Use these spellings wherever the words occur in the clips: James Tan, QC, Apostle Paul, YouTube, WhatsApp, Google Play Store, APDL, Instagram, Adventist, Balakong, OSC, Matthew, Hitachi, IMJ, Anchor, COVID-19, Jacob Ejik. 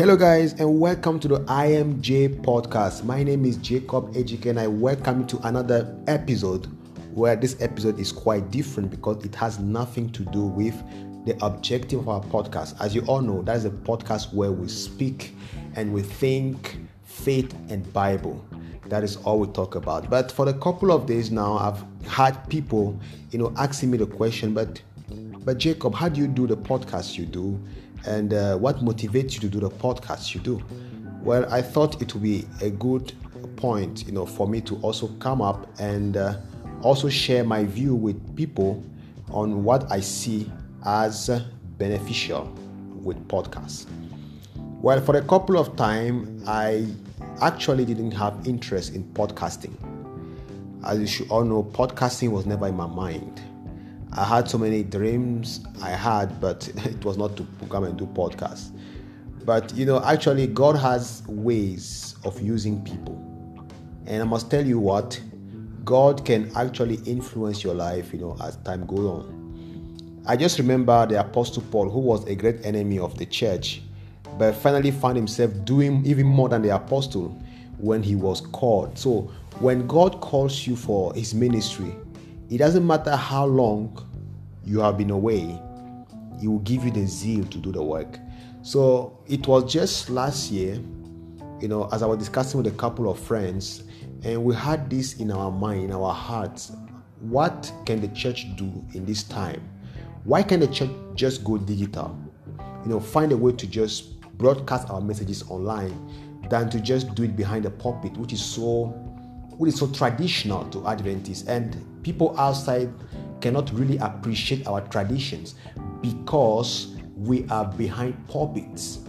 Hello guys, and welcome to the IMJ podcast. My name is Jacob Ejik, and I welcome you to another episode where this episode is quite different because it has nothing to do with the objective of our podcast. As you all know, that is a podcast where we speak and we think, faith and Bible. That is all we talk about. But for a couple of days now, I've had people, asking me the question, but Jacob, how do you do the podcast you do? And what motivates you to do the podcast you do? Well, I thought it would be a good point, for me to also come up and also share my view with people on what I see as beneficial with podcasts. Well, for a couple of time, I actually didn't have interest in podcasting. As you should all know, podcasting was never in my mind. I had so many dreams but it was not to come and do podcasts. But, actually God has ways of using people. And I must tell you what, God can actually influence your life, as time goes on. I just remember the Apostle Paul, who was a great enemy of the church, but finally found himself doing even more than the apostle when he was called. So when God calls you for his ministry, it doesn't matter how long you have been away, he will give you the zeal to do the work. So it was just last year, as I was discussing with a couple of friends, and we had this in our mind, in our hearts. What can the church do in this time? Why can't the church just go digital? Find a way to just broadcast our messages online than to just do it behind the pulpit, which is so traditional to Adventists, and people outside cannot really appreciate our traditions because we are behind pulpits.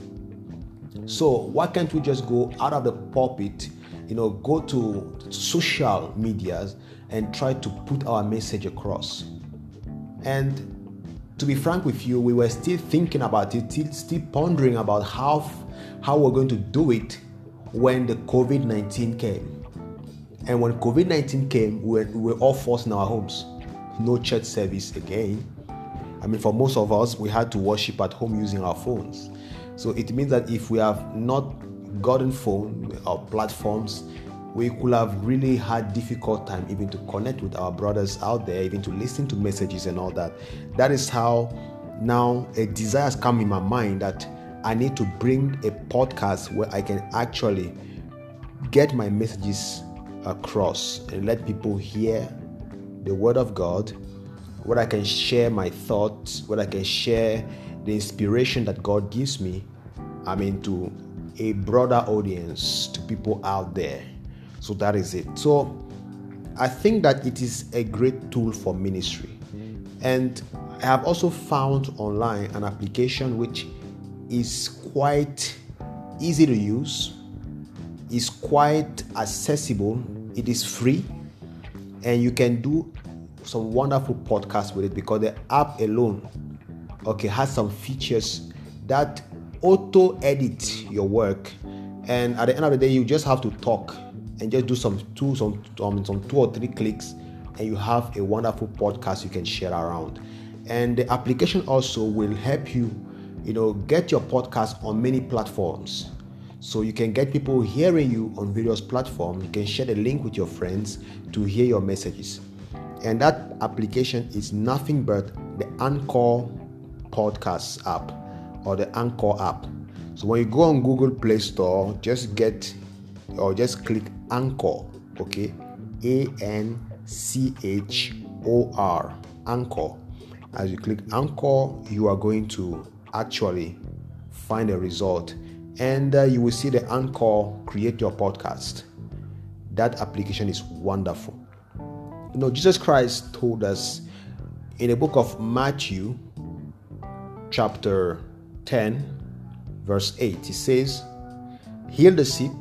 So why can't we just go out of the pulpit, go to social medias and try to put our message across? And to be frank with you, we were still thinking about it, still pondering about how we're going to do it when the COVID-19 came. And when COVID-19 came, we were all forced in our homes. No church service again. I mean, for most of us, we had to worship at home using our phones. So it means that if we have not gotten phone or platforms, we could have really had difficult time even to connect with our brothers out there, even to listen to messages and all that. That is how now a desire has come in my mind that I need to bring a podcast where I can actually get my messages across and let people hear the word of God, where I can share my thoughts, where I can share the inspiration that God gives me, to a broader audience, to people out there. So that is it. So I think that it is a great tool for ministry. And I have also found online an application which is quite easy to use, is quite accessible, it is free, and you can do some wonderful podcasts with it because the app alone has some features that auto edit your work, and at the end of the day you just have to talk and just do some two or three clicks and you have a wonderful podcast you can share around. And the application also will help you get your podcast on many platforms. So you can get people hearing you on various platforms. You can share the link with your friends to hear your messages. And that application is nothing but the Anchor podcast app or the Anchor app. So when you go on Google Play Store, just click Anchor, A-N-C-H-O-R, Anchor. As you click Anchor, you are going to actually find a result. And you will see the Anchor Create Your Podcast. That application is wonderful. Jesus Christ told us in the book of Matthew, chapter 10, verse 8, he says, heal the sick,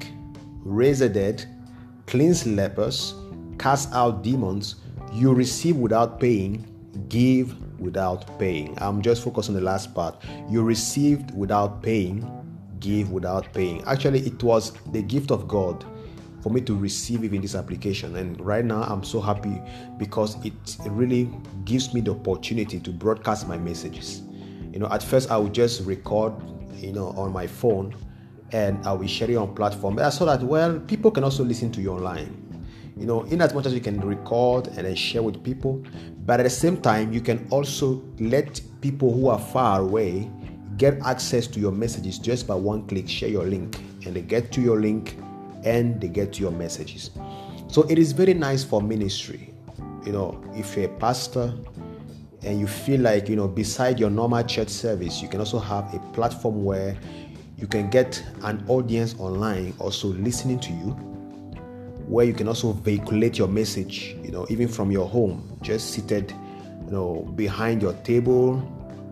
raise the dead, cleanse lepers, cast out demons, you receive without paying, give without paying. I'm just focused on the last part. You received without paying, give without paying. Actually, it was the gift of God for me to receive even this application. And right now, I'm so happy because it really gives me the opportunity to broadcast my messages. At first I would just record, on my phone and I will share it on platform so that, well, people can also listen to you online. You know, in as much as you can record and then share with people, but at the same time, you can also let people who are far away get access to your messages just by one click. Share your link, and they get to your link, and they get to your messages. So it is very nice for ministry. You know, if you're a pastor and you feel like, you know, beside your normal church service, you can also have a platform where you can get an audience online also listening to you, where you can also vehiculate your message, you know, even from your home, just seated, you know, behind your table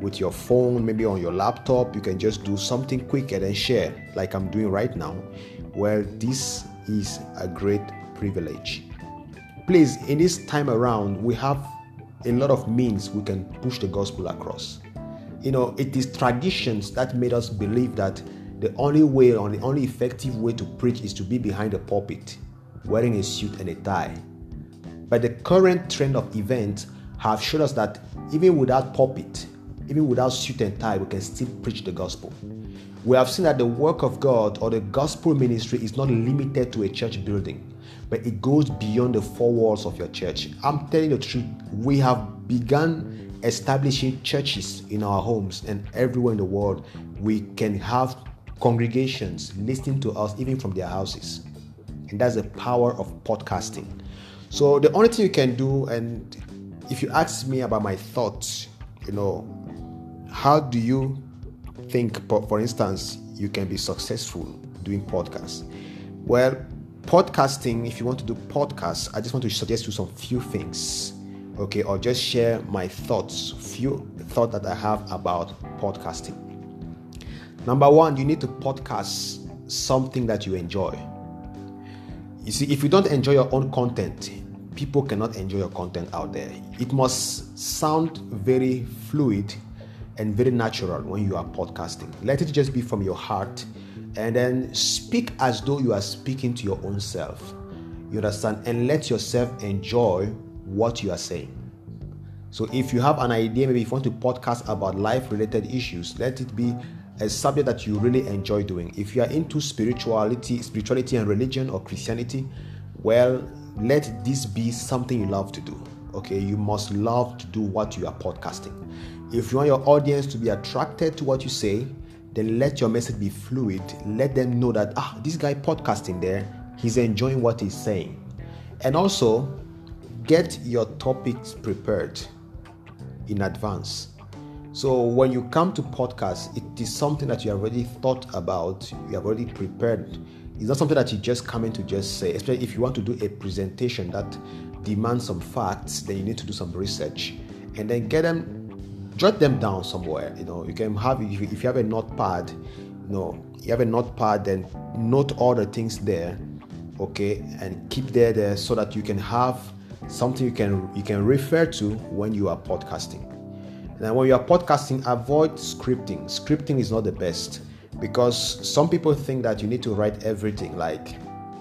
with your phone, maybe on your laptop. You can just do something quick and then share, like I'm doing right now. Well, this is a great privilege. Please, in this time around, we have a lot of means we can push the gospel across. You know, it is traditions that made us believe that the only way or the only effective way to preach is to be behind the pulpit, wearing a suit and a tie. But the current trend of events have showed us that even without pulpit, even without suit and tie, we can still preach the gospel. We have seen that the work of God or the gospel ministry is not limited to a church building, but it goes beyond the four walls of your church. I'm telling you the truth, we have begun establishing churches in our homes and everywhere in the world. We can have congregations listening to us even from their houses. And that's the power of podcasting. So the only thing you can do, and if you ask me about my thoughts, you know, how do you think, for instance, you can be successful doing podcasts? Well, podcasting, if you want to do podcasts, I just want to suggest you some few things, okay? Or just share my thoughts, few thoughts that I have about podcasting. Number one, you need to podcast something that you enjoy. You see, if you don't enjoy your own content, people cannot enjoy your content out there. It must sound very fluid and very natural when you are podcasting. Let it just be from your heart, and then speak as though you are speaking to your own self. You understand? And let yourself enjoy what you are saying. So if you have an idea, maybe if you want to podcast about life-related issues, let it be a subject that you really enjoy doing. If you are into spirituality and religion or Christianity, well, let this be something you love to do, okay? You must love to do what you are podcasting. If you want your audience to be attracted to what you say, then let your message be fluid. Let them know that, this guy podcasting there, he's enjoying what he's saying. And also, get your topics prepared in advance. So when you come to podcast, it is something that you have already thought about, you have already prepared. It's not something that you just come in to just say, especially if you want to do a presentation that demands some facts, then you need to do some research and then jot them down somewhere. You know, you can have, if you have a notepad, then note all the things there, okay, and keep there so that you can have something you can refer to when you are podcasting. And when you are podcasting, avoid scripting. Scripting is not the best, because some people think that you need to write everything, like,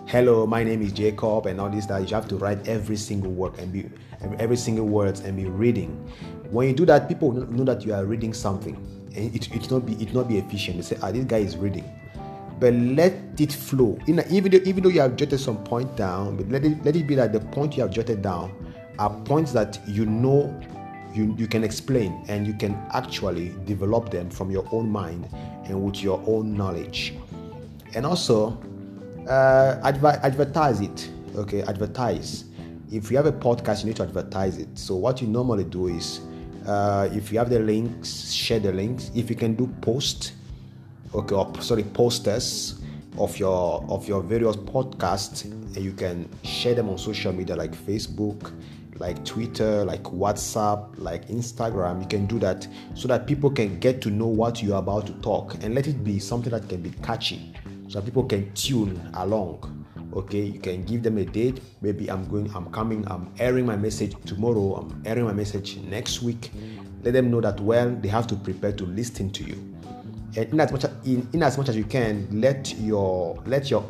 hello, my name is Jacob, and all this, that you have to write every single word and be reading. When you do that, people know that you are reading something, and it not be efficient. They say, this guy is reading. But let it flow. Even though you have jotted some point down, but let it be that the point you have jotted down are points that you know you can explain, and you can actually develop them from your own mind and with your own knowledge. And also advertise it, okay? Advertise. If you have a podcast, you need to advertise it. So what you normally do is, if you have the links, share the links. If you can do posters of your various podcasts, and you can share them on social media like Facebook, like Twitter, like WhatsApp, like Instagram. You can do that so that people can get to know what you're about to talk, and let it be something that can be catchy so that people can tune along. Okay, you can give them a date. Maybe I'm airing my message tomorrow, I'm airing my message next week. Let them know that, well, they have to prepare to listen to you. And in as much as you can, let your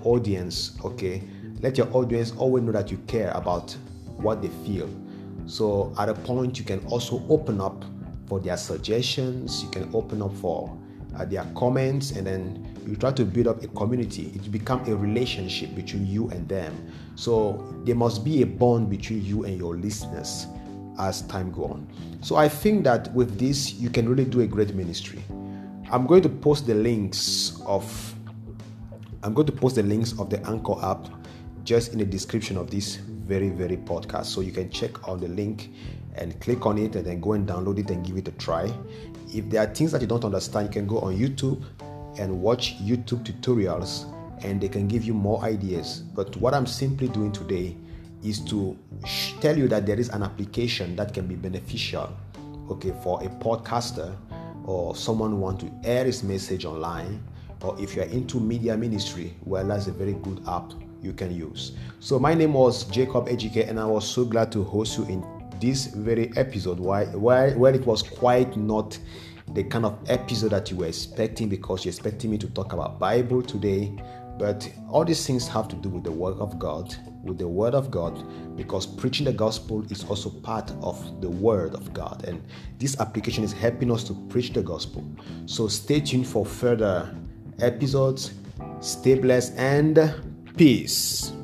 audience, okay, let your audience always know that you care about what they feel. So at a point, you can also open up for their suggestions, you can open up for their comments, and then you try to build up a community, it becomes a relationship between you and them. So there must be a bond between you and your listeners as time goes on. So I think that with this, you can really do a great ministry. I'm going to post the links of the Anchor app just in the description of this very, very podcast. So you can check on the link and click on it and then go and download it and give it a try. If there are things that you don't understand, you can go on YouTube and watch YouTube tutorials and they can give you more ideas. But what I'm simply doing today is to tell you that there is an application that can be beneficial, okay, for a podcaster or someone who wants to air his message online, or if you're into media ministry, well, that's a very good app you can use. So my name was Jacob Ejik, and I was so glad to host you in this very episode. Why it was quite not the kind of episode that you were expecting, because you're expecting me to talk about Bible today, but all these things have to do with the work of God, with the word of God, because preaching the gospel is also part of the word of God, and this application is helping us to preach the gospel. So stay tuned for further episodes. Stay blessed and peace.